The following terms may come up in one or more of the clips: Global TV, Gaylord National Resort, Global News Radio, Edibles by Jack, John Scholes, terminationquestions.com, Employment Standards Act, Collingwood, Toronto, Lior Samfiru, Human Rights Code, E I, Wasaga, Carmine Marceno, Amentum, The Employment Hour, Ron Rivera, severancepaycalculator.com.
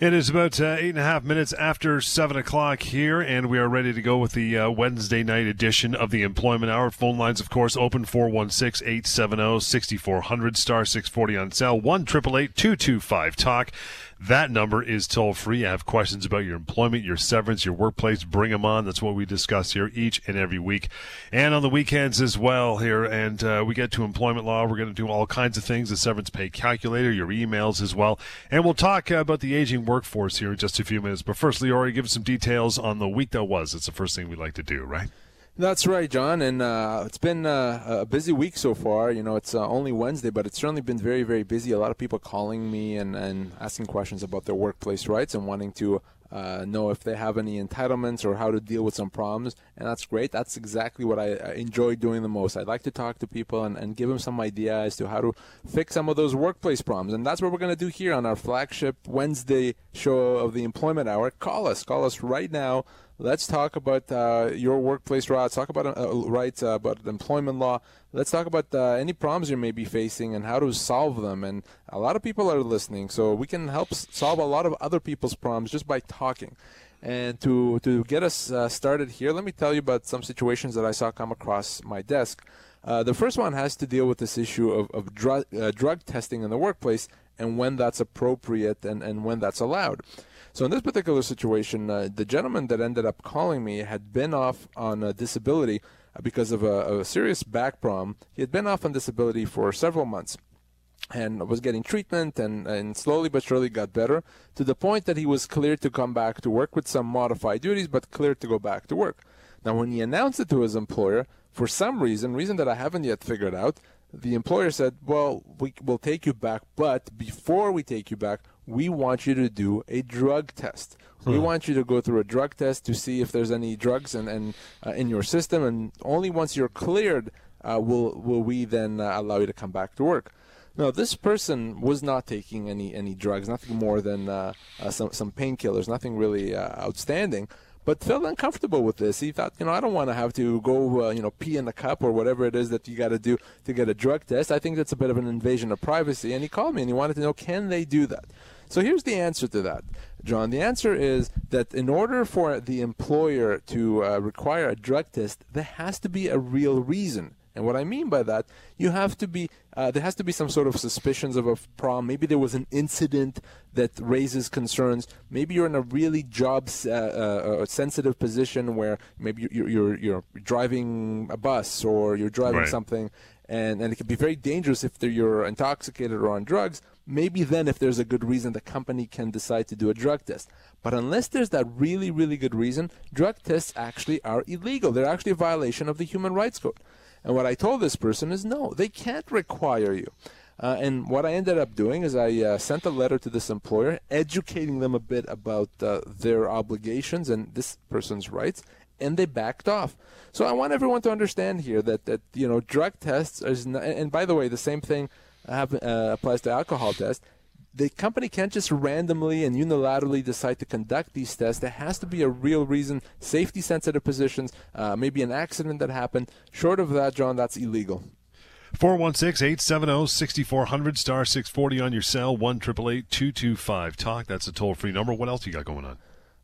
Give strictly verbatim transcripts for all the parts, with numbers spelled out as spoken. It is about uh, eight and a half minutes after seven o'clock here, and we are ready to go with the uh, Wednesday night edition of the Employment Hour. Phone lines, of course, open four one six, eight seven zero, six four zero zero, star six forty on sale, one eight eight eight, two two five, talk. That number is toll-free. I have questions about your employment, your severance, your workplace. Bring them on. That's what we discuss here each and every week, and on the weekends as well here. And uh, we get to employment law. We're going to do all kinds of things, the severance pay calculator, your emails as well. And we'll talk uh, about the aging workforce here in just a few minutes. But first, Lior, give us some details on the week that was. It's the first thing we like to do, right? That's right, John, and uh, it's been uh, a busy week so far. You know, it's uh, only Wednesday, but it's certainly been very, very busy. A lot of people calling me and, and asking questions about their workplace rights and wanting to uh, know if they have any entitlements or how to deal with some problems, and that's great. That's exactly what I enjoy doing the most. I like to talk to people and, and give them some idea as to how to fix some of those workplace problems, and that's what we're going to do here on our flagship Wednesday show of the Employment Hour. Call us. Call us right now. Let's talk about uh, your workplace rights, talk about uh, rights, uh, about employment law. Let's talk about uh, any problems you may be facing and how to solve them. And a lot of people are listening, so we can help solve a lot of other people's problems just by talking. And to, to get us uh, started here, let me tell you about some situations that I saw come across my desk. Uh, the first one has to deal with this issue of, of drug, uh, drug testing in the workplace and when that's appropriate and, and when that's allowed. So in this particular situation, uh, the gentleman that ended up calling me had been off on a disability because of a, a serious back problem. He had been off on disability for several months and was getting treatment and, and slowly but surely got better to the point that he was cleared to come back to work with some modified duties, but cleared to go back to work. Now, when he announced it to his employer, for some reason, reason that I haven't yet figured out, the employer said, well, we will take you back, but before we take you back, we want you to do a drug test. Hmm. We want you to go through a drug test to see if there's any drugs and, and, uh, in your system, and only once you're cleared uh, will will we then uh, allow you to come back to work. Now, this person was not taking any, any drugs, nothing more than uh, uh, some, some painkillers, nothing really uh, outstanding, but felt uncomfortable with this. He thought, you know, I don't want to have to go, uh, you know, pee in a cup or whatever it is that you got to do to get a drug test. I think that's a bit of an invasion of privacy, and he called me and he wanted to know, can they do that? So here's the answer to that, John. The answer is that in order for the employer to uh, require a drug test, there has to be a real reason. And what I mean by that, you have to be uh, there has to be some sort of suspicions of a problem. Maybe there was an incident that raises concerns. Maybe you're in a really job uh, uh, sensitive position where maybe you're, you're you're driving a bus or you're driving right. something, and and it can be very dangerous if you're intoxicated or on drugs. Maybe then, if there's a good reason, the company can decide to do a drug test. But unless there's that really, really good reason, drug tests actually are illegal. They're actually a violation of the Human Rights Code. And what I told this person is, no, they can't require you. Uh, and what I ended up doing is I uh, sent a letter to this employer, educating them a bit about uh, their obligations and this person's rights, and they backed off. So I want everyone to understand here that, that you know, drug tests is not, and by the way, the same thing Have, uh, applies to alcohol tests. The company can't just randomly and unilaterally decide to conduct these tests. There has to be a real reason, safety-sensitive positions, uh, maybe an accident that happened. Short of that, John, that's illegal. four one six, eight seven zero, six four zero zero, star six forty on your cell, one eight eight eight, two two five, talk. That's a toll-free number. What else you got going on?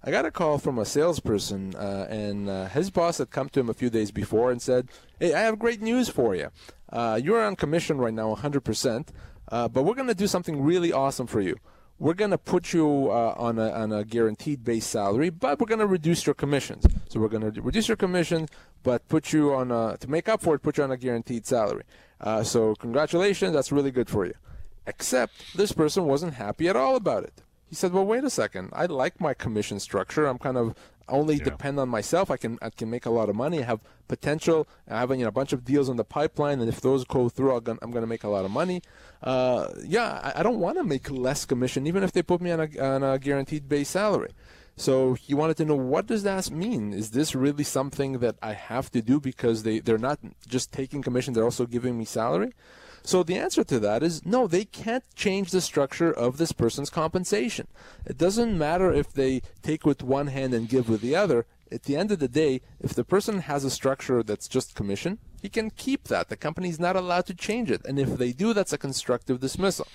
I got a call from a salesperson, uh, and uh, his boss had come to him a few days before and said, hey, I have great news for you. Uh, you're on commission right now, one hundred percent, uh, but we're going to do something really awesome for you. We're going to put you uh, on, a, on a guaranteed base salary, but we're going to reduce your commissions. So we're going to reduce your commissions, but put you on a, to make up for it, put you on a guaranteed salary. Uh, so congratulations, that's really good for you. Except this person wasn't happy at all about it. He said, well, wait a second. I like my commission structure. I'm kind of only yeah. depend on myself. I can I can make a lot of money. I have potential. I have you know, a bunch of deals in the pipeline, and if those go through, I'll, I'm going to make a lot of money. Uh, yeah, I, I don't want to make less commission, even if they put me on a, on a guaranteed base salary. So he wanted to know, what does that mean? Is this really something that I have to do because they, they're not just taking commission, they're also giving me salary? So the answer to that is no, they can't change the structure of this person's compensation. It doesn't matter if they take with one hand and give with the other. At the end of the day, if the person has a structure that's just commission, he can keep that. The company's not allowed to change it. And if they do, that's a constructive dismissal.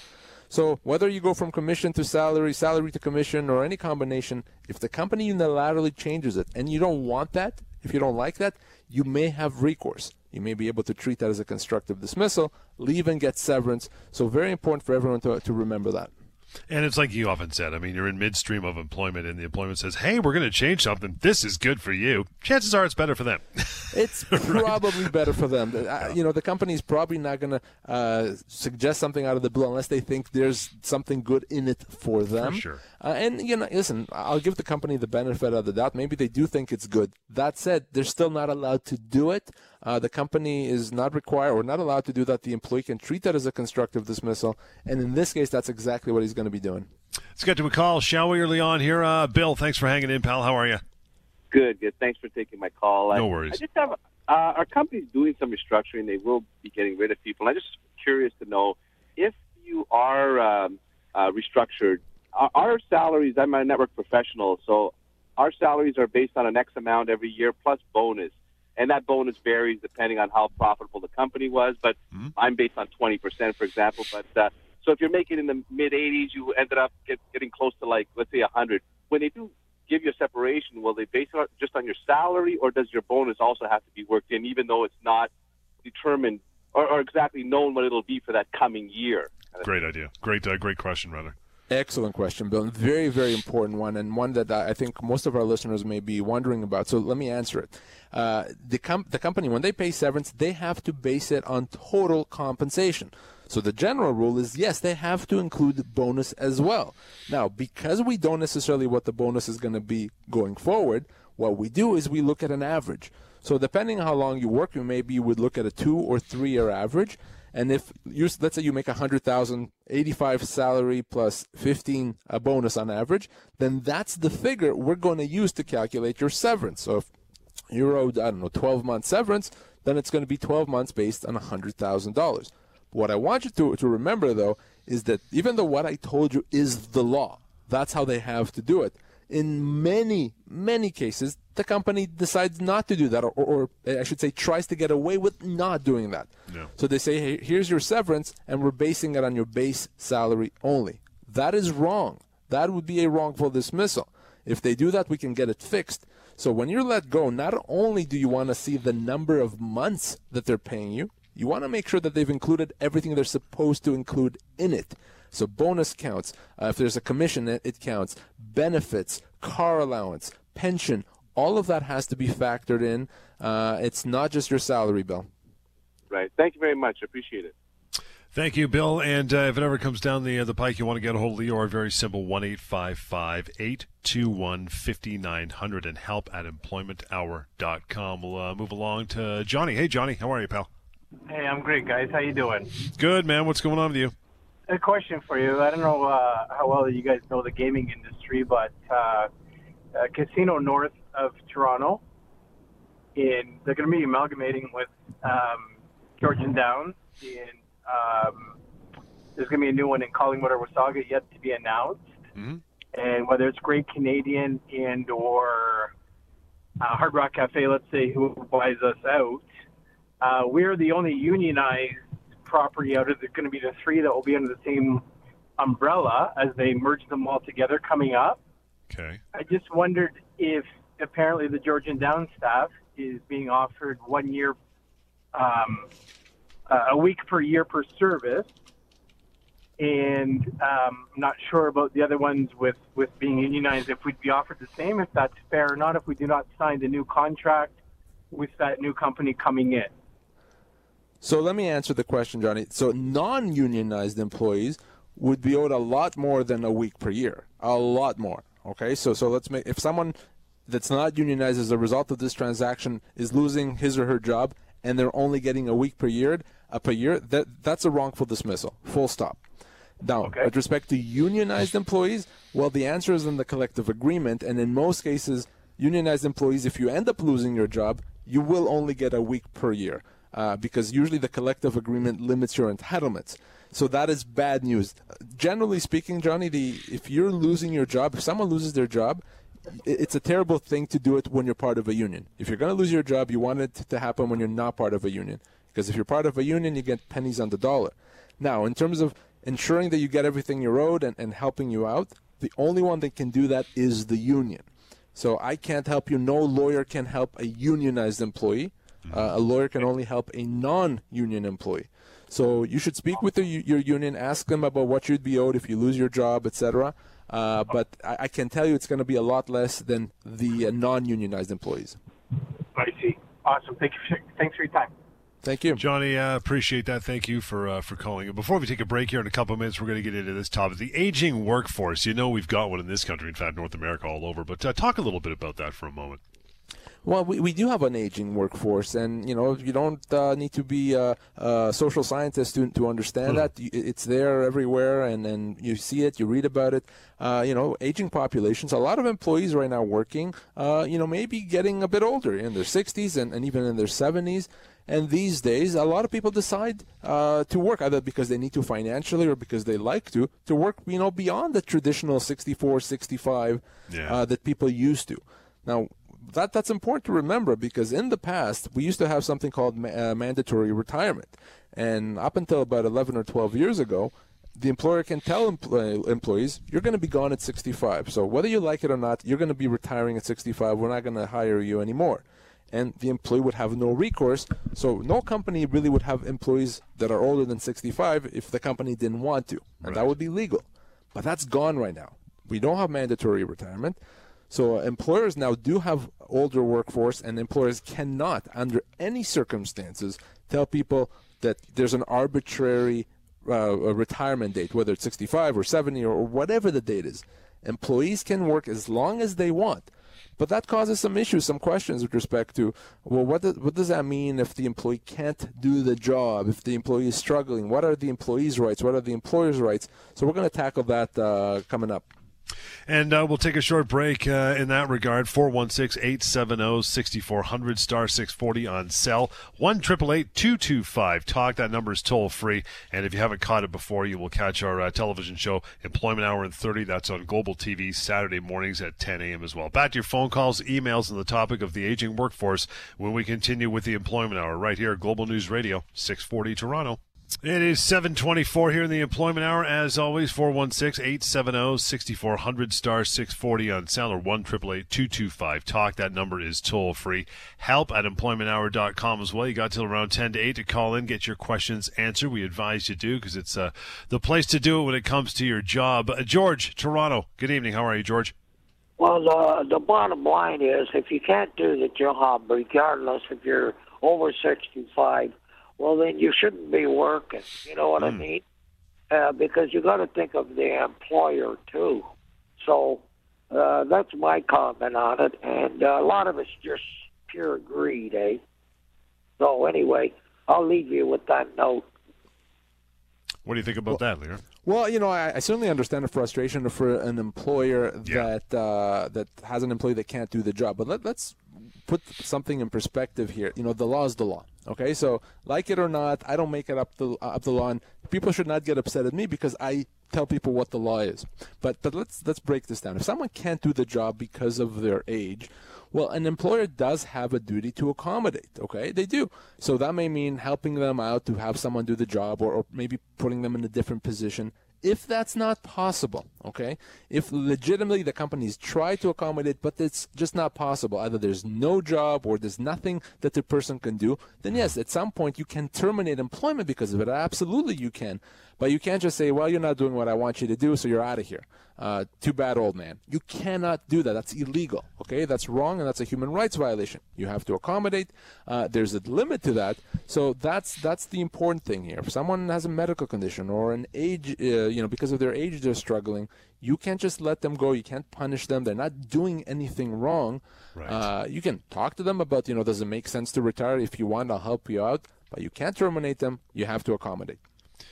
So whether you go from commission to salary, salary to commission, or any combination, if the company unilaterally changes it and you don't want that, if you don't like that, you may have recourse. You may be able to treat that as a constructive dismissal, leave and get severance. So very important for everyone to, to remember that. And it's like you often said, I mean, you're in midstream of employment and the employment says, hey, we're going to change something. This is good for you. Chances are it's better for them. It's probably right? better for them. Yeah. You know, the company is probably not going to uh, suggest something out of the blue unless they think there's something good in it for them. For sure. Uh, and, you know, listen, I'll give the company the benefit of the doubt. Maybe they do think it's good. That said, they're still not allowed to do it. Uh, the company is not required or not allowed to do that. The employee can treat that as a constructive dismissal. And in this case, that's exactly what he's going to be doing. Let's get to a call, shall we, early on here. Uh, Bill, thanks for hanging in, pal. How are you? Good, good. Thanks for taking my call. No I, worries. I just have, uh, our company's doing some restructuring. They will be getting rid of people. I'm just curious to know if you are um, uh, restructured, our, our salaries, I'm a network professional, so our salaries are based on an X amount every year plus bonus. And that bonus varies depending on how profitable the company was. But mm-hmm. I'm based on twenty percent, for example. But uh, so if you're making in the mid eighties, you ended up get, getting close to, like, let's say one hundred. When they do give you a separation, will they base it just on your salary, or does your bonus also have to be worked in, even though it's not determined or, or exactly known what it'll be for that coming year? Great idea. Great, uh, great question, rather. Excellent question, Bill. Very, very important one, and one that I think most of our listeners may be wondering about. So let me answer it. Uh, the, com- the company, when they pay severance, they have to base it on total compensation. So the general rule is, yes, they have to include bonus as well. Now, because we don't necessarily know what the bonus is going to be going forward, what we do is we look at an average. So depending on how long you work, you maybe would look at a two- or three-year average. And if you, let's say you make one hundred thousand dollars, eighty-five salary plus fifteen a bonus on average, then that's the figure we're going to use to calculate your severance. So if you're owed, I don't know, twelve months severance, then it's going to be twelve months based on one hundred thousand dollars. What I want you to, to remember, though, is that even though what I told you is the law, that's how they have to do it. In many, many cases, the company decides not to do that, or, or, or I should say tries to get away with not doing that. Yeah. So they say, hey, here's your severance, and we're basing it on your base salary only. That is wrong. That would be a wrongful dismissal. If they do that, we can get it fixed. So when you're let go, not only do you want to see the number of months that they're paying you, you want to make sure that they've included everything they're supposed to include in it. So bonus counts. Uh, if there's a commission, it, it counts. Benefits, car allowance, pension, all of that has to be factored in. Uh, it's not just your salary, Bill. Right. Thank you very much. I appreciate it. Thank you, Bill. And uh, if it ever comes down the uh, the pike, you want to get a hold of Lior, very simple, one eight five five, eight two one, five nine zero zero and help at employment hour dot com. We'll uh, move along to Johnny. Hey, Johnny. How are you, pal? Hey, I'm great, guys. How you doing? Good, man. What's going on with you? A question for you. I don't know uh, how well you guys know the gaming industry, but uh, uh, Casino North of Toronto, in they're going to be amalgamating with um, Georgian Downs, and um, there's going to be a new one in Collingwood or Wasaga yet to be announced. Mm-hmm. And whether it's Great Canadian and or uh, Hard Rock Cafe, let's say, who buys us out, uh, we're the only unionized property out of, there's going to be the three that will be under the same umbrella as they merge them all together coming up. Okay. I just wondered if apparently the Georgian Downs staff is being offered one year, um, uh, a week per year per service, and um, I'm not sure about the other ones with, with being unionized, if we'd be offered the same, if that's fair or not, if we do not sign the new contract with that new company coming in. So let me answer the question, Johnny. So non-unionized employees would be owed a lot more than a week per year, a lot more. Okay, so so let's make, if someone that's not unionized as a result of this transaction is losing his or her job and they're only getting a week per year, uh, per year, that that's a wrongful dismissal. Full stop. Now, okay. With respect to unionized employees, well, the answer is in the collective agreement, and in most cases, unionized employees, if you end up losing your job, you will only get a week per year. Uh, because usually the collective agreement limits your entitlements. So that is bad news. Generally speaking, Johnny, the, if you're losing your job, if someone loses their job, it's a terrible thing to do it when you're part of a union. If you're going to lose your job, you want it to happen when you're not part of a union. Because if you're part of a union, you get pennies on the dollar. Now, in terms of ensuring that you get everything you're owed and, and helping you out. The only one that can do that is the union. So I can't help you. No lawyer can help a unionized employee. Uh, a lawyer can only help a non-union employee. So you should speak with the, your union, ask them about what you'd be owed if you lose your job, et cetera. Uh, but I, I can tell you it's going to be a lot less than the uh, non-unionized employees. I see. Awesome. Thank you. Thanks for your time. Thank you. Johnny, I uh, appreciate that. Thank you for uh, for calling. And before we take a break here in a couple of minutes, we're going to get into this topic, the aging workforce. You know we've got one in this country, in fact, North America all over. But uh, talk a little bit about that for a moment. Well, we, we do have an aging workforce, and, you know, you don't uh, need to be a, a social scientist to, to understand that. It's there everywhere, and, and you see it, you read about it. Uh, you know, aging populations, a lot of employees right now working, uh, you know, maybe getting a bit older in their sixties and, and even in their seventies. And these days, a lot of people decide uh, to work, either because they need to financially or because they like to, to work, you know, beyond the traditional sixty-four, sixty-five yeah. uh, that people used to. Now, That, that's important to remember, because in the past, we used to have something called ma- uh, mandatory retirement. And up until about eleven or twelve years ago, the employer can tell empl- employees, you're going to be gone at sixty-five. So whether you like it or not, you're going to be retiring at sixty-five. We're not going to hire you anymore. And the employee would have no recourse. So no company really would have employees that are older than sixty-five if the company didn't want to. And right. that would be legal. But that's gone right now. We don't have mandatory retirement. So employers now do have older workforce, and employers cannot, under any circumstances, tell people that there's an arbitrary uh, retirement date, whether it's sixty-five or seventy or whatever the date is. Employees can work as long as they want. But that causes some issues, some questions with respect to, well, what does, what does that mean if the employee can't do the job, if the employee is struggling? What are the employee's rights? What are the employer's rights? So we're going to tackle that uh, coming up. And uh, we'll take a short break uh, in that regard. four one six, eight seven zero, six four zero zero, star six forty on cell. one, triple eight, two two five, talk. That number is toll free. And if you haven't caught it before, you will catch our uh, television show, Employment Hour in thirty. That's on Global T V Saturday mornings at ten a.m. as well. Back to your phone calls, emails, and the topic of the aging workforce when we continue with the Employment Hour right here at Global News Radio, six forty Toronto. It is seven twenty-four here in the Employment Hour. As always, four one six, eight seven zero, six four zero zero, star six forty on cell, or one, triple eight, two two five, talk. That number is toll-free. Help at employment hour dot com as well. You got till around ten to eight to call in, get your questions answered. We advise you do, because it's uh, the place to do it when it comes to your job. Uh, George, Toronto, good evening. How are you, George? Well, uh, the bottom line is, if you can't do the job, regardless if you're over sixty-five, well, then you shouldn't be working. You know what mm. I mean? Uh, because you got to think of the employer, too. So uh, that's my comment on it. And uh, a lot of it's just pure greed, eh? So anyway, I'll leave you with that note. What do you think about well, that, Lior? Well, you know, I, I certainly understand the frustration for an employer yeah. that uh, that has an employee that can't do the job. But let, let's put something in perspective here. You know, the law is the law. Okay, so like it or not, I don't make it up the up the law. And people should not get upset at me because I tell people what the law is. But but let's let's break this down. If someone can't do the job because of their age, well, an employer does have a duty to accommodate. Okay, they do. So that may mean helping them out to have someone do the job, or, or maybe putting them in a different position. If that's not possible, okay, if legitimately the companies try to accommodate, but it's just not possible, either there's no job or there's nothing that the person can do, then yes, at some point you can terminate employment because of it. Absolutely you can. But you can't just say, well, you're not doing what I want you to do, so you're out of here. Uh, too bad, old man. You cannot do that. That's illegal, okay? That's wrong, and that's a human rights violation. You have to accommodate. Uh, there's a limit to that. So that's that's the important thing here. If someone has a medical condition or an age, uh, you know, because of their age they're struggling, you can't just let them go. You can't punish them. They're not doing anything wrong. Right. Uh, you can talk to them about, you know, does it make sense to retire? If you want, I'll help you out. But you can't terminate them. You have to accommodate.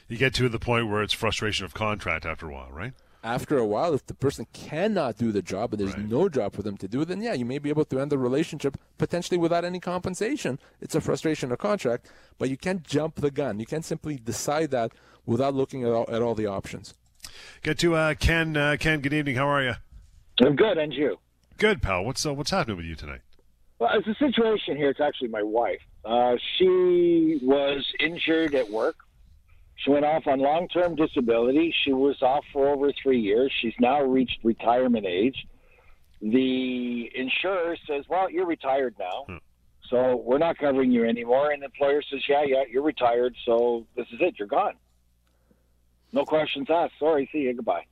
You get to the point where it's frustration of contract after a while, right? After a while, if the person cannot do the job and there's right. no job for them to do, then yeah, you may be able to end the relationship potentially without any compensation. It's a frustration of contract, but you can't jump the gun. You can't simply decide that without looking at all, at all the options. Get to uh, Ken. Uh, Ken, good evening. How are you? I'm good, and you? Good, pal. What's uh, what's happening with you tonight? Well, it's a situation here. It's actually my wife. Uh, she was injured at work. She went off on long-term disability. She was off for over three years. She's now reached retirement age. The insurer says, well, you're retired now, hmm. so we're not covering you anymore. And the employer says, yeah, yeah, you're retired, so this is it. You're gone. No questions asked. Sorry, see you. Goodbye.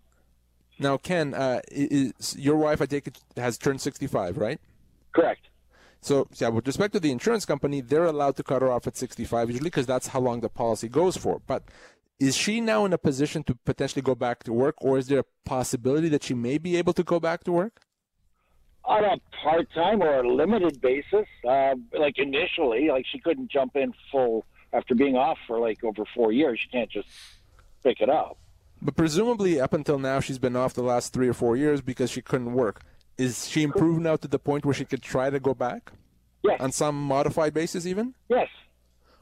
Now, Ken, uh, is your wife, I take it, has turned sixty-five, right? Correct. So, yeah, with respect to the insurance company, they're allowed to cut her off at sixty-five usually because that's how long the policy goes for. But is she now in a position to potentially go back to work, or is there a possibility that she may be able to go back to work? On a part-time or a limited basis, uh, like initially, like she couldn't jump in full after being off for like over four years. She can't just pick it up. But presumably up until now, she's been off the last three or four years because she couldn't work. Is she improved now to the point where she could try to go back? Yes. On some modified basis even? Yes.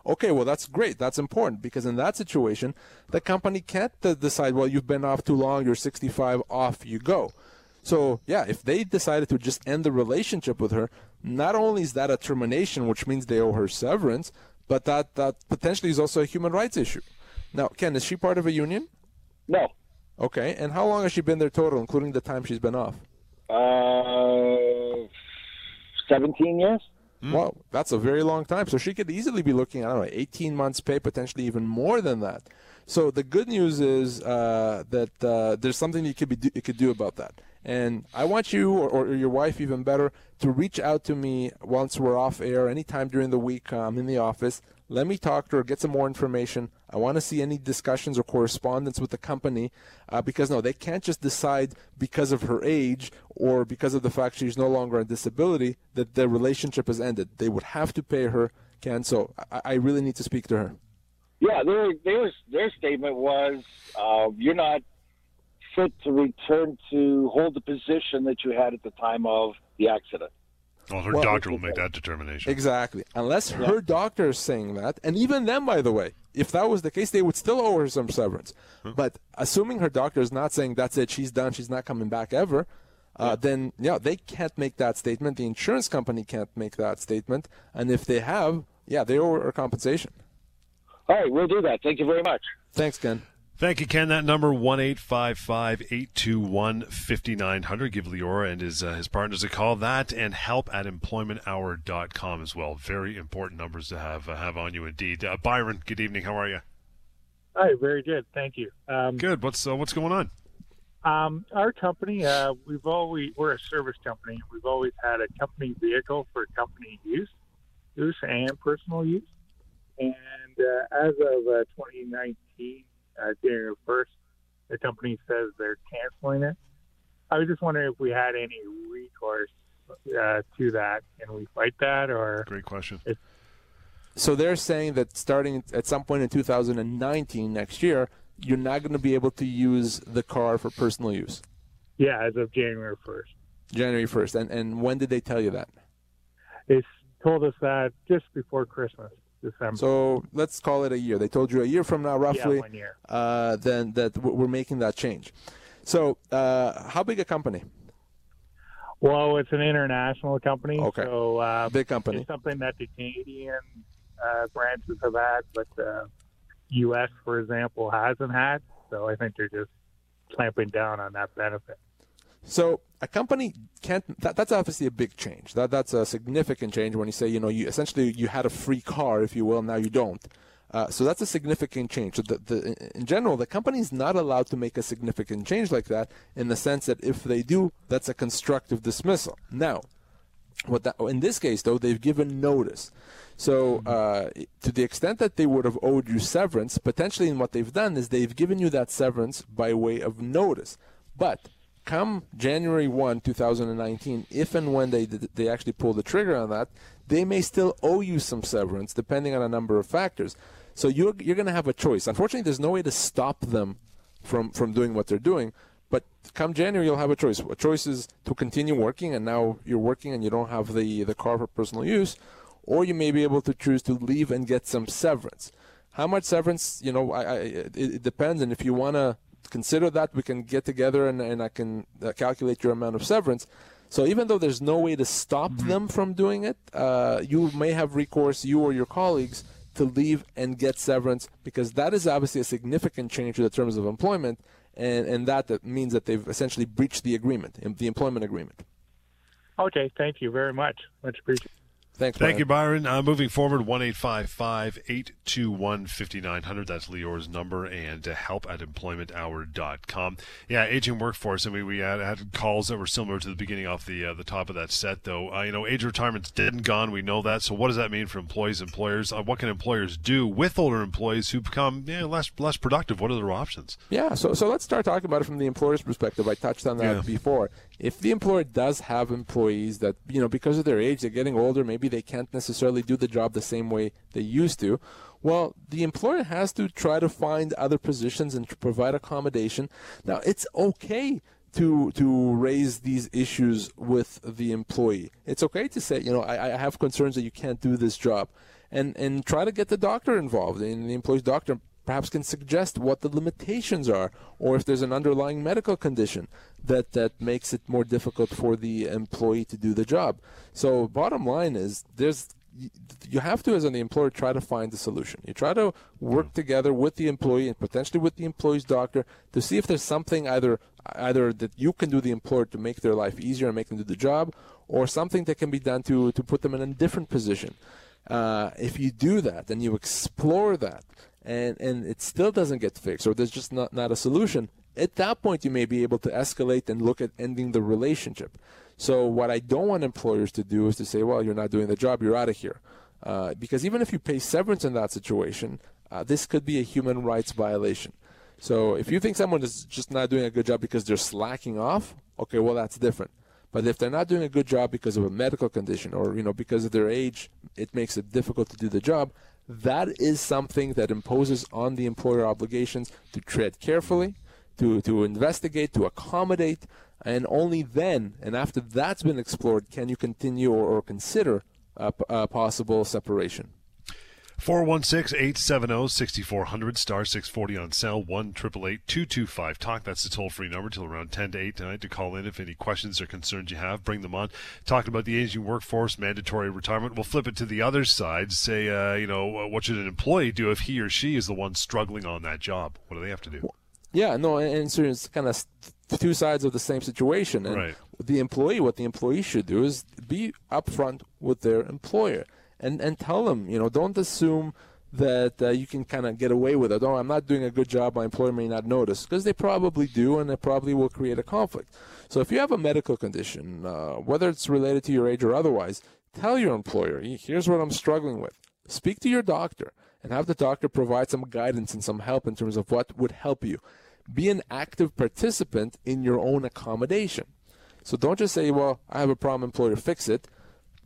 Okay, well, that's great. That's important because in that situation, the company can't decide, well, you've been off too long, you're sixty-five, off you go. So, yeah, if they decided to just end the relationship with her, not only is that a termination, which means they owe her severance, but that, that potentially is also a human rights issue. Now, Ken, is she part of a union? No. Okay, and how long has she been there total, including the time she's been off? Uh, seventeen years. Mm. Wow, that's a very long time. So she could easily be looking, I don't know, eighteen months pay, potentially even more than that. So the good news is uh, that uh, there's something you could, be do, you could do about that. And I want you, or, or your wife even better, to reach out to me once we're off air, anytime during the week. uh, I'm in the office. Let me talk to her, get some more information. I want to see any discussions or correspondence with the company uh, because, no, they can't just decide because of her age or because of the fact she's no longer on disability that their relationship has ended. They would have to pay her, Ken, so I, I really need to speak to her. Yeah, their, their, their statement was uh, you're not fit to return to hold the position that you had at the time of the accident. Well, her well, doctor will make that determination. Exactly. Unless her yeah. doctor is saying that. And even then, by the way, if that was the case, they would still owe her some severance. Hmm. But assuming her doctor is not saying, that's it, she's done, she's not coming back ever, uh, yeah. then yeah, they can't make that statement. The insurance company can't make that statement. And if they have, yeah, they owe her compensation. All right, we'll do that. Thank you very much. Thanks, Ken. Thank you, Ken. That number, one eight five five, eight two one, five nine zero zero. Give Lior and his uh, his partners a call. That and help at employment hour dot com as well. Very important numbers to have uh, have on you indeed. Uh, Byron, good evening. How are you? Hi, very good. Thank you. Um, good. What's uh, what's going on? Um, our company, uh, we've always we're a service company. We've always had a company vehicle for company use, use and personal use. And uh, as of uh, twenty nineteen. Uh, January first, the company says they're canceling it. I was just wondering if we had any recourse uh, to that. Can we fight that? Or great question. So they're saying that starting at some point in two thousand nineteen, next year, you're not going to be able to use the car for personal use? Yeah, as of January first. January first. And, and when did they tell you that? They told us that just before Christmas. December. So let's call it a year. They told you a year from now, roughly, yeah, one year. Uh, then that we're making that change. So uh, how big a company? Well, it's an international company. Okay. So, uh, big company. It's something that the Canadian uh, branches have had, but the U S, for example, hasn't had. So I think they're just clamping down on that benefit. So a company can't that, – that's obviously a big change. That That's a significant change when you say, you know, you essentially you had a free car, if you will, now you don't. Uh, so that's a significant change. So the, the, in general, the company is not allowed to make a significant change like that in the sense that if they do, that's a constructive dismissal. Now, what that, in this case, though, they've given notice. So uh, to the extent that they would have owed you severance, potentially in what they've done is they've given you that severance by way of notice. But – come January first, two thousand nineteen, if and when they they actually pull the trigger on that, they may still owe you some severance depending on a number of factors. So you're, you're going to have a choice. Unfortunately, there's no way to stop them from, from doing what they're doing. But come January, you'll have a choice. A choice is to continue working, and now you're working and you don't have the, the car for personal use, or you may be able to choose to leave and get some severance. How much severance, you know, I, I it, it depends. And if you want to consider that, we can get together and, and I can uh, calculate your amount of severance. So even though there's no way to stop mm-hmm. them from doing it, uh, you may have recourse, you or your colleagues, to leave and get severance, because that is obviously a significant change to the terms of employment, and, and that, that means that they've essentially breached the agreement, the employment agreement. Okay, thank you very much. Much appreciated. Thanks, Byron. Thank you, Byron. Uh, moving forward, one eight five five, eight two one, five nine zero zero. That's Lior's number, and uh, help at employment hour dot com. Yeah, aging workforce. I mean, we had, had calls that were similar to the beginning off the uh, the top of that set, though. Uh, you know, age retirement's dead and gone. We know that. So what does that mean for employees and employers? Uh, what can employers do with older employees who become yeah, less less productive? What are their options? Yeah, so, so let's start talking about it from the employer's perspective. I touched on that yeah. before. If the employer does have employees that, you know, because of their age, they're getting older, maybe they can't necessarily do the job the same way they used to, well, the employer has to try to find other positions and to provide accommodation. Now, it's okay to to raise these issues with the employee. It's okay to say, you know, I, I have concerns that you can't do this job, and, and try to get the doctor involved, and the employee's doctor perhaps can suggest what the limitations are, or if there's an underlying medical condition that, that makes it more difficult for the employee to do the job. So bottom line is, there's you have to, as an employer, try to find the solution. You try to work together with the employee and potentially with the employee's doctor to see if there's something either either that you can do, the employer, to make their life easier and make them do the job, or something that can be done to, to put them in a different position. Uh, if you do that and you explore that, and and it still doesn't get fixed, or there's just not, not a solution, at that point you may be able to escalate and look at ending the relationship. So what I don't want employers to do is to say, well, you're not doing the job, you're out of here. Uh, because even if you pay severance in that situation, uh, this could be a human rights violation. So if you think someone is just not doing a good job because they're slacking off, okay, well, that's different. But if they're not doing a good job because of a medical condition, or, you know, because of their age, it makes it difficult to do the job, that is something that imposes on the employer obligations to tread carefully, to, to investigate, to accommodate, and only then, and after that's been explored, can you continue or, or consider a, a possible separation. four one six, eight seven zero, six four zero zero, star six forty on cell, one eight eight eight, two two five, talk. That's the toll-free number till around ten to eight tonight to call in. If any questions or concerns you have, bring them on. Talking about the aging workforce, mandatory retirement, we'll flip it to the other side. Say, uh, you know, what should an employee do if he or she is the one struggling on that job? What do they have to do? Yeah, no, and so it's kind of two sides of the same situation. And right. the employee, what the employee should do is be upfront with their employer. And, and tell them, you know, don't assume that uh, you can kind of get away with it. Oh, I'm not doing a good job, my employer may not notice. Because they probably do, and it probably will create a conflict. So if you have a medical condition, uh, whether it's related to your age or otherwise, tell your employer, here's what I'm struggling with. Speak to your doctor and have the doctor provide some guidance and some help in terms of what would help you. Be an active participant in your own accommodation. So don't just say, well, I have a problem, employer, fix it.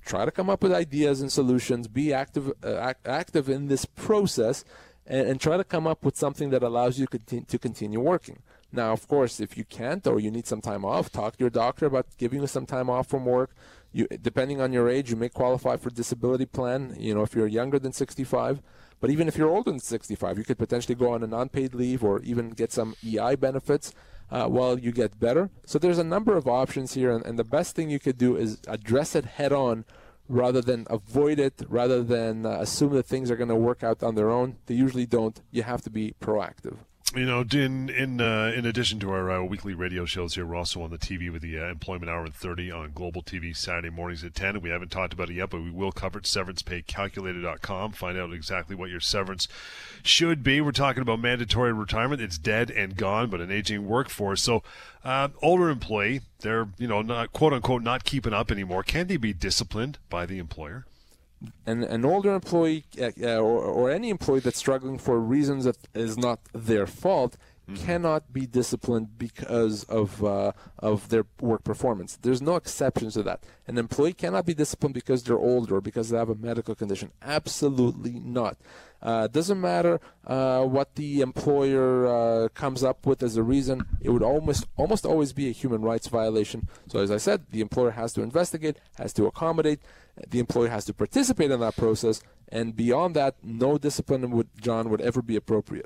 Try to come up with ideas and solutions, be active uh, act, active in this process, and, and try to come up with something that allows you conti- to continue working. Now, of course, if you can't or you need some time off, talk to your doctor about giving you some time off from work. You, depending on your age, you may qualify for disability plan, you know, if you're younger than sixty-five. But even if you're older than sixty-five, you could potentially go on an unpaid leave or even get some E I benefits Uh, while you get better. So there's a number of options here, and, and the best thing you could do is address it head on rather than avoid it, rather than uh, assume that things are going to work out on their own. They usually don't. You have to be proactive. You know, in in, uh, in addition to our uh, weekly radio shows here, we're also on the T V with the uh, Employment Hour at thirty on Global T V Saturday mornings at ten. And we haven't talked about it yet, but we will cover it. severance pay calculator dot com. Find out exactly what your severance should be. We're talking about mandatory retirement. It's dead and gone, but an aging workforce. So uh, older employee, they're, you know, not, quote unquote, not keeping up anymore. Can they be disciplined by the employer? An, an older employee uh, or, or any employee that's struggling for reasons that is not their fault mm-hmm. cannot be disciplined because of uh, of their work performance. There's no exceptions to that. An employee cannot be disciplined because they're older or because they have a medical condition. Absolutely not. It uh, doesn't matter uh, what the employer uh, comes up with as a reason. It would almost almost always be a human rights violation. So as I said, the employer has to investigate, has to accommodate. The employer has to participate in that process, and beyond that, no discipline would, John, would ever be appropriate.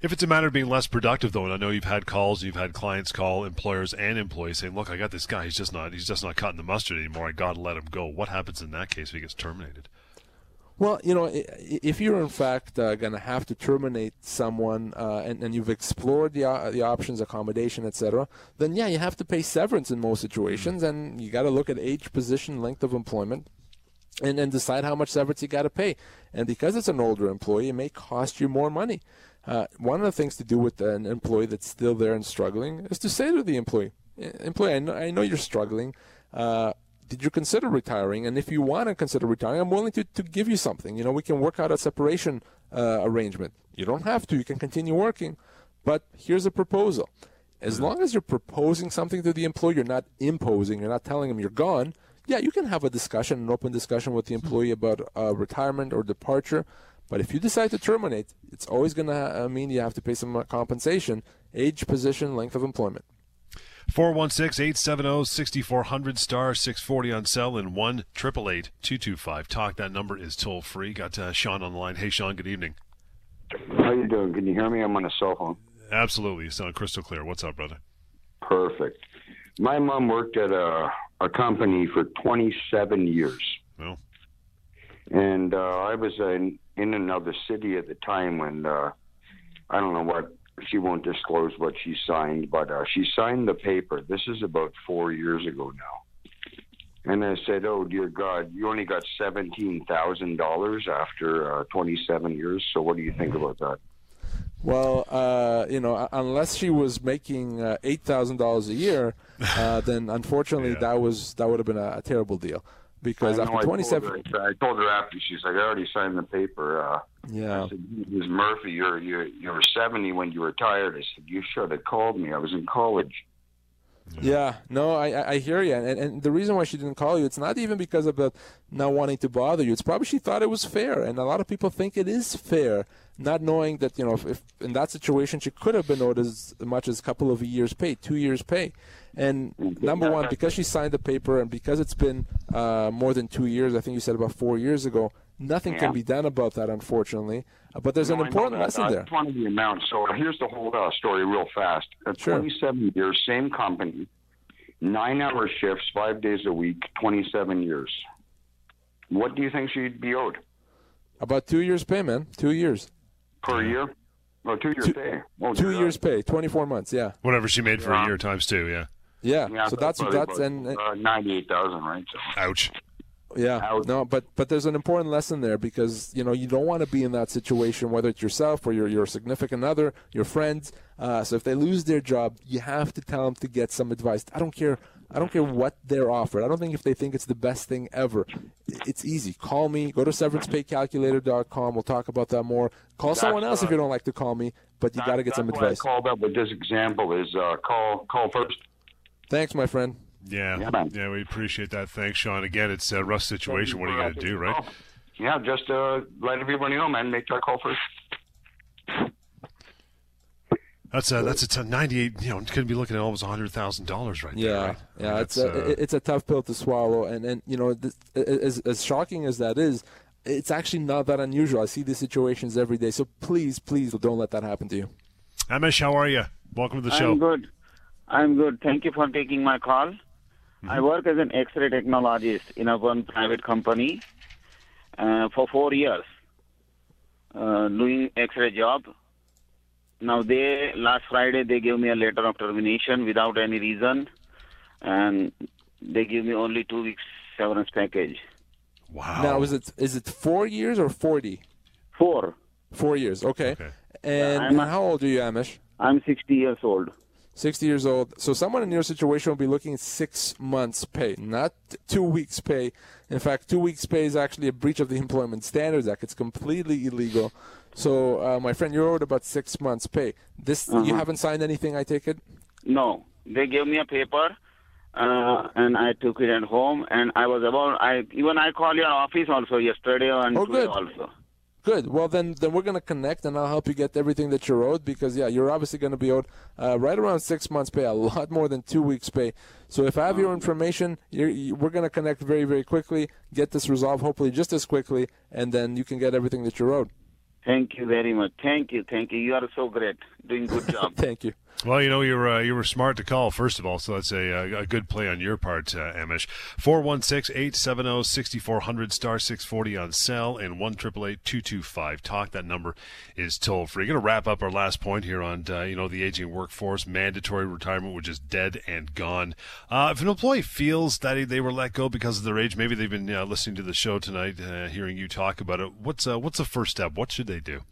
If it's a matter of being less productive, though, and I know you've had calls, you've had clients call employers and employees saying, "Look, I got this guy. He's just not. He's just not cutting the mustard anymore. I got to let him go." What happens in that case if he gets terminated? Well, you know, if you're in fact uh, going to have to terminate someone uh, and, and you've explored the, uh, the options, accommodation, et cetera, then yeah, you have to pay severance in most situations, and you got to look at age, position, length of employment, and and decide how much severance you got to pay. And because it's an older employee, it may cost you more money. Uh, one of the things to do with an employee that's still there and struggling is to say to the employee, employee, I know, I know you're struggling. Uh, did you consider retiring? And if you want to consider retiring, I'm willing to, to give you something. You know, we can work out a separation uh, arrangement. You don't have to. You can continue working. But here's a proposal. As long as you're proposing something to the employee, you're not imposing, you're not telling him you're gone, yeah, you can have a discussion, an open discussion with the employee about uh, retirement or departure. But if you decide to terminate, it's always going to uh, mean you have to pay some uh, compensation, age, position, length of employment. four one six, eight seven zero, six four zero zero, star six forty on cell, and one, eight eight eight, two two five, talk. That number is toll-free. Got uh, Sean on the line. Hey, Sean, good evening. How you doing? Can you hear me? I'm on a cell phone. Absolutely. You sound crystal clear. What's up, brother? Perfect. My mom worked at a, a company for twenty-seven years. Well. And uh, I was in, in another city at the time when, uh, I don't know what, she won't disclose what she signed, but uh, she signed the paper. This is about four years ago now. And I said, oh, dear God, you only got seventeen thousand dollars after uh, twenty-seven years. So what do you think about that? Well, uh, you know, unless she was making uh, eight thousand dollars a year, uh, then unfortunately yeah. that was that would have been a, a terrible deal. Because after twenty-seven, I, I told her after, she's like, I already signed the paper. Uh, yeah. I said, Miz Murphy, you're, you're, you were seventy when you retired. I said, you should have called me. I was in college. Yeah, yeah. No, I, I hear you. And, and the reason why she didn't call you, it's not even because of the not wanting to bother you. It's probably she thought it was fair. And a lot of people think it is fair, not knowing that, you know, if, if in that situation she could have been owed as much as a couple of years' pay, two years' pay. And number one, because she signed the paper and because it's been uh, more than two years, I think you said about four years ago, nothing yeah. can be done about that, unfortunately. Uh, but there's no, an important lesson uh, there. That's one of the amounts. So here's the whole uh, story real fast. Uh, sure. twenty-seven years, same company, nine-hour shifts, five days a week, twenty-seven years. What do you think she'd be owed? About two years' pay, man. Two years. Per year? Oh, two years' two, pay. Oh, two years' pay, twenty-four months, yeah. Whatever she made for yeah. a year times two, yeah. Yeah, yeah, so that's that's, that's and uh, ninety-eight thousand, right? So. Ouch. Yeah, Ouch. no, but but there's an important lesson there, because you know you don't want to be in that situation, whether it's yourself or your your significant other, your friends. Uh, so if they lose their job, you have to tell them to get some advice. I don't care. I don't care what they're offered. I don't think if they think it's the best thing ever. It's easy. Call me. Go to severance pay calculator dot com. We'll talk about that more. Call that's someone else uh, if you don't like to call me, but you got to get some advice. That's why I called up with this example is uh, call call first. Thanks, my friend. Yeah, yeah, yeah, we appreciate that. Thanks, Sean. Again, it's a rough situation. What are you going to do, right? Call. Yeah, just uh, let everybody know, man. Make that call first. That's a that's a t- ninety-eight. You know, it's going to be looking at almost a hundred thousand dollars right yeah, there. Right? Yeah, yeah, it's a, uh, it's a tough pill to swallow, and and you know, this, as as shocking as that is, it's actually not that unusual. I see these situations every day. So please, please don't let that happen to you. Amish, how are you? Welcome to the show. I'm good. I'm good. Thank you for taking my call. Mm-hmm. I work as an X-ray technologist in a one private company uh, for four years, uh, doing X-ray job. Now, they last Friday, they gave me a letter of termination without any reason, and they give me only two weeks severance package. Wow. Now, is it is it four years or forty? Four. Four years, okay. okay. And uh, how old are you, Amish? I'm sixty years old. sixty years old. So someone in your situation will be looking at six months' pay, not two weeks' pay. In fact, two weeks' pay is actually a breach of the Employment Standards Act. It's completely illegal. So, uh, my friend, you're owed about six months' pay. This uh-huh. You haven't signed anything, I take it? No. They gave me a paper, uh, and I took it at home. And I was about I even I called your office also yesterday and oh, today good. also. Good. Well, then, then we're going to connect, and I'll help you get everything that you're owed, because, yeah, you're obviously going to be owed uh, right around six months' pay, a lot more than two weeks' pay. So if I have your information, you're, you, we're going to connect very, very quickly, get this resolved hopefully just as quickly, and then you can get everything that you're owed. Thank you very much. Thank you. Thank you. You are so great. Doing a good job. Thank you. Well, you know, you're uh, you were smart to call, first of all, so that's a, a good play on your part, uh, Amish. four one six, eight seven zero, six four zero zero, star six forty on cell, and one eight eight eight, two two five, talk. That number is toll-free. Going to wrap up our last point here on, uh, you know, the aging workforce, mandatory retirement, which is dead and gone. Uh, if an employee feels that they were let go because of their age, maybe they've been uh, listening to the show tonight, uh, hearing you talk about it, what's uh, what's the first step? What should they do?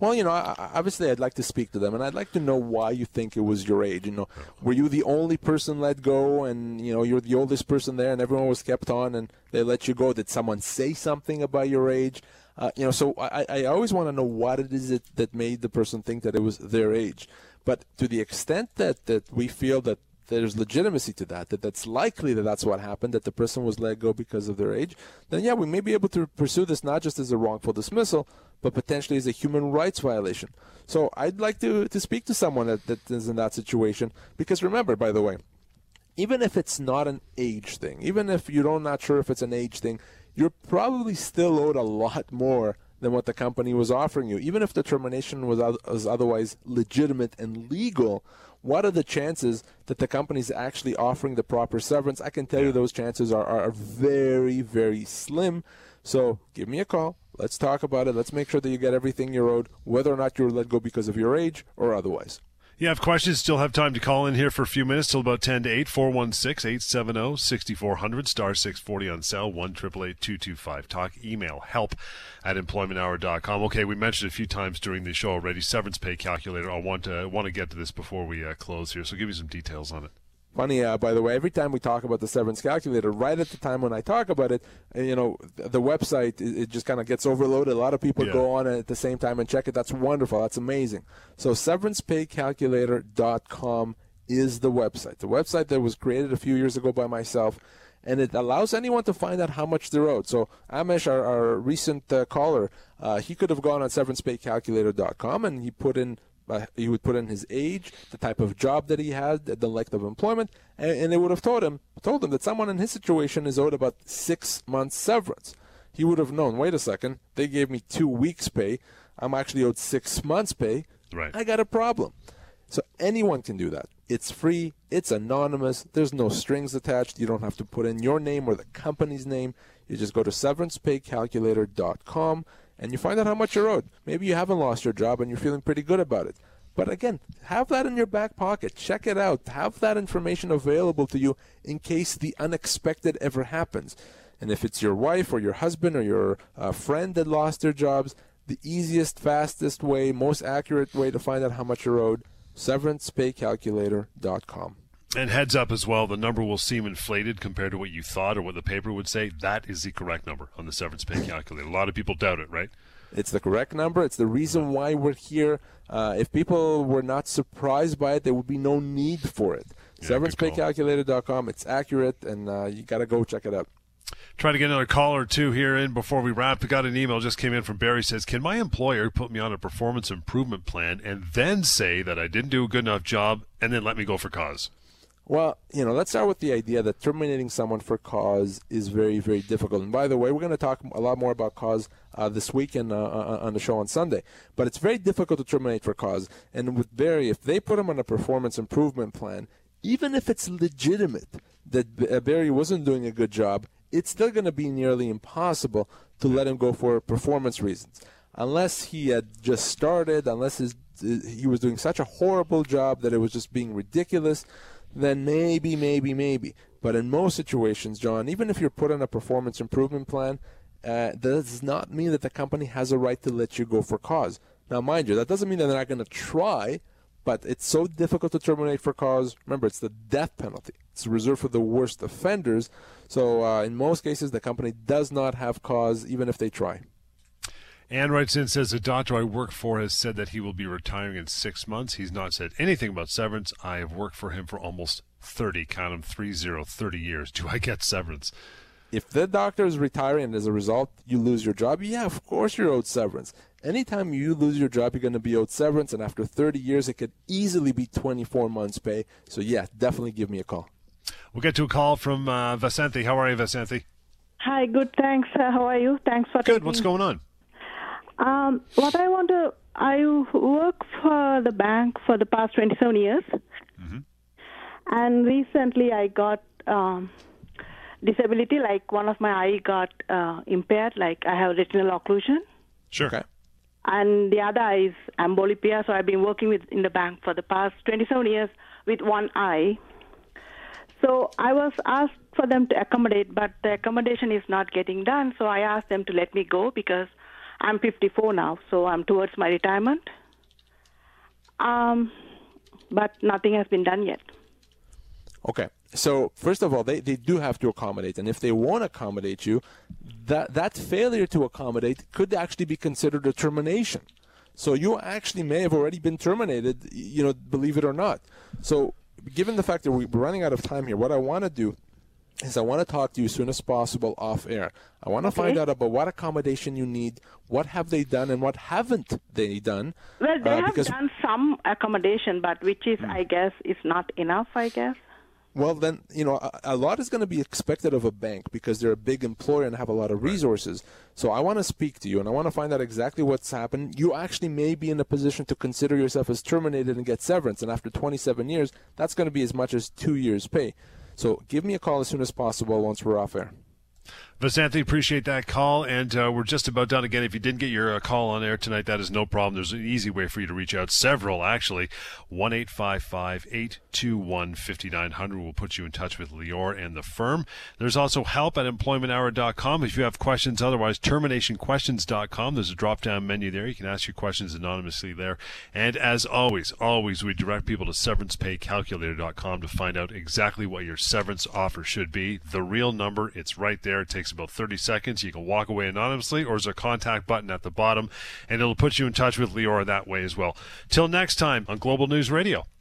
Well, you know, obviously I'd like to speak to them, and I'd like to know why you think it was your age. You know, were you the only person let go, and, you know, you're the oldest person there, and everyone was kept on, and they let you go? Did someone say something about your age? Uh, you know, so I, I always want to know what it is that, that made the person think that it was their age. But to the extent that, that we feel that there's legitimacy to that, that that's likely that that's what happened, that the person was let go because of their age, then, yeah, we may be able to pursue this not just as a wrongful dismissal, but potentially as a human rights violation. So I'd like to, to speak to someone that, that is in that situation, because remember, by the way, even if it's not an age thing, even if you're not sure if it's an age thing, you're probably still owed a lot more than what the company was offering you. Even if the termination was, was otherwise legitimate and legal, what are the chances that the company is actually offering the proper severance? I can tell you those chances are, are very, very slim. So give me a call. Let's talk about it. Let's make sure that you get everything you're owed, whether or not you were let go because of your age or otherwise. Yeah, if questions, still have time to call in here for a few minutes till about ten to eight, four one six, eight seven zero, six four zero zero, star six forty on cell, one eight eight eight, two two five, talk, email help at employment hour dot com. Okay, we mentioned a few times during the show already, severance pay calculator. I want to, I want to get to this before we uh, close here, so give me some details on it. Funny, uh, by the way, every time we talk about the severance calculator, right at the time when I talk about it, you know, the website, it, it just kind of gets overloaded. A lot of people yeah. go on at the same time and check it. That's wonderful. That's amazing. So severance pay calculator dot com is the website. The website that was created a few years ago by myself, and it allows anyone to find out how much they're owed. So Amish, our, our recent uh, caller, uh, he could have gone on severance pay calculator dot com and he put in Uh, he would put in his age, the type of job that he had, the length of employment, and, and they would have told him told him that someone in his situation is owed about six months severance. He would have known, wait a second, they gave me two weeks pay. I'm actually owed six months pay. Right. I got a problem. So anyone can do that. It's free. It's anonymous. There's no strings attached. You don't have to put in your name or the company's name. You just go to severance pay calculator dot com. And you find out how much you're owed. Maybe you haven't lost your job and you're feeling pretty good about it. But again, have that in your back pocket. Check it out. Have that information available to you in case the unexpected ever happens. And if it's your wife or your husband or your uh, friend that lost their jobs, the easiest, fastest way, most accurate way to find out how much you're owed, severance pay calculator dot com. And heads up as well, the number will seem inflated compared to what you thought or what the paper would say. That is the correct number on the severance pay calculator. A lot of people doubt it, right? It's the correct number. It's the reason why we're here. Uh, if people were not surprised by it, there would be no need for it. Yeah, severance pay calculator dot com. It's accurate, and uh, you got to go check it out. Try to get another call or two here in before we wrap. We got an email just came in from Barry. Says, can my employer put me on a performance improvement plan and then say that I didn't do a good enough job and then let me go for cause? Well, you know, let's start with the idea that terminating someone for cause is very, very difficult. And by the way, we're going to talk a lot more about cause uh, this weekend uh, on the show on Sunday. But it's very difficult to terminate for cause. And with Barry, if they put him on a performance improvement plan, even if it's legitimate that Barry wasn't doing a good job, it's still going to be nearly impossible to let him go for performance reasons. Unless he had just started, unless his, he was doing such a horrible job that it was just being ridiculous, then maybe, maybe, maybe. But in most situations, John, even if you're put on a performance improvement plan, uh, that does not mean that the company has a right to let you go for cause. Now, mind you, that doesn't mean that they're not going to try, but it's so difficult to terminate for cause. Remember, it's the death penalty. It's reserved for the worst offenders. So uh, in most cases, the company does not have cause, even if they try. Ann writes in, says, the doctor I work for has said that he will be retiring in six months. He's not said anything about severance. I have worked for him for almost thirty, count him, three zero, thirty years. Do I get severance? If the doctor is retiring and as a result you lose your job, yeah, of course you're owed severance. Anytime you lose your job, you're going to be owed severance, and after thirty years, it could easily be twenty-four months' pay. So, yeah, definitely give me a call. We'll get to a call from uh, Vasanthi. How are you, Vasanthi? Hi, good, thanks. Uh, how are you? Thanks for Good, taking... what's going on? Um, what I want to I work for the bank for the past twenty-seven years. Mm-hmm. And recently I got um, disability, like one of my eye got uh, impaired, like I have retinal occlusion. Sure. Okay. And the other eye is amblyopia, so I've been working with in the bank for the past twenty-seven years with one eye. So I was asked for them to accommodate, but the accommodation is not getting done, so I asked them to let me go because I'm fifty-four now, so I'm towards my retirement. Um, but nothing has been done yet. Okay. So first of all, they, they do have to accommodate. And if they won't accommodate you, that that failure to accommodate could actually be considered a termination. So you actually may have already been terminated, you know, believe it or not. So given the fact that we're running out of time here, what I want to do is I want to talk to you as soon as possible off air. I want to okay. find out about what accommodation you need, what have they done, and what haven't they done. Well, they uh, have done some accommodation, but which is, hmm. I guess, is not enough, I guess. Well, then, you know, a, a lot is going to be expected of a bank because they're a big employer and have a lot of resources. So I want to speak to you, and I want to find out exactly what's happened. You actually may be in a position to consider yourself as terminated and get severance. And after twenty-seven years, that's going to be as much as two years' pay. So give me a call as soon as possible once we're off air. Vasanthi, appreciate that call, and uh, we're just about done. Again, if you didn't get your uh, call on air tonight, that is no problem. There's an easy way for you to reach out, several actually. one eight five five, eight two one, five nine zero zero will put you in touch with Lior and the firm. There's also help at employment hour dot com if you have questions. Otherwise, termination questions dot com. There's a drop-down menu there. You can ask your questions anonymously there. And as always, always we direct people to severance pay calculator dot com to find out exactly what your severance offer should be. The real number, it's right there. It takes about thirty seconds. You can walk away anonymously, or there's a contact button at the bottom, and it'll put you in touch with Lior that way as well. Till next time on Global News Radio.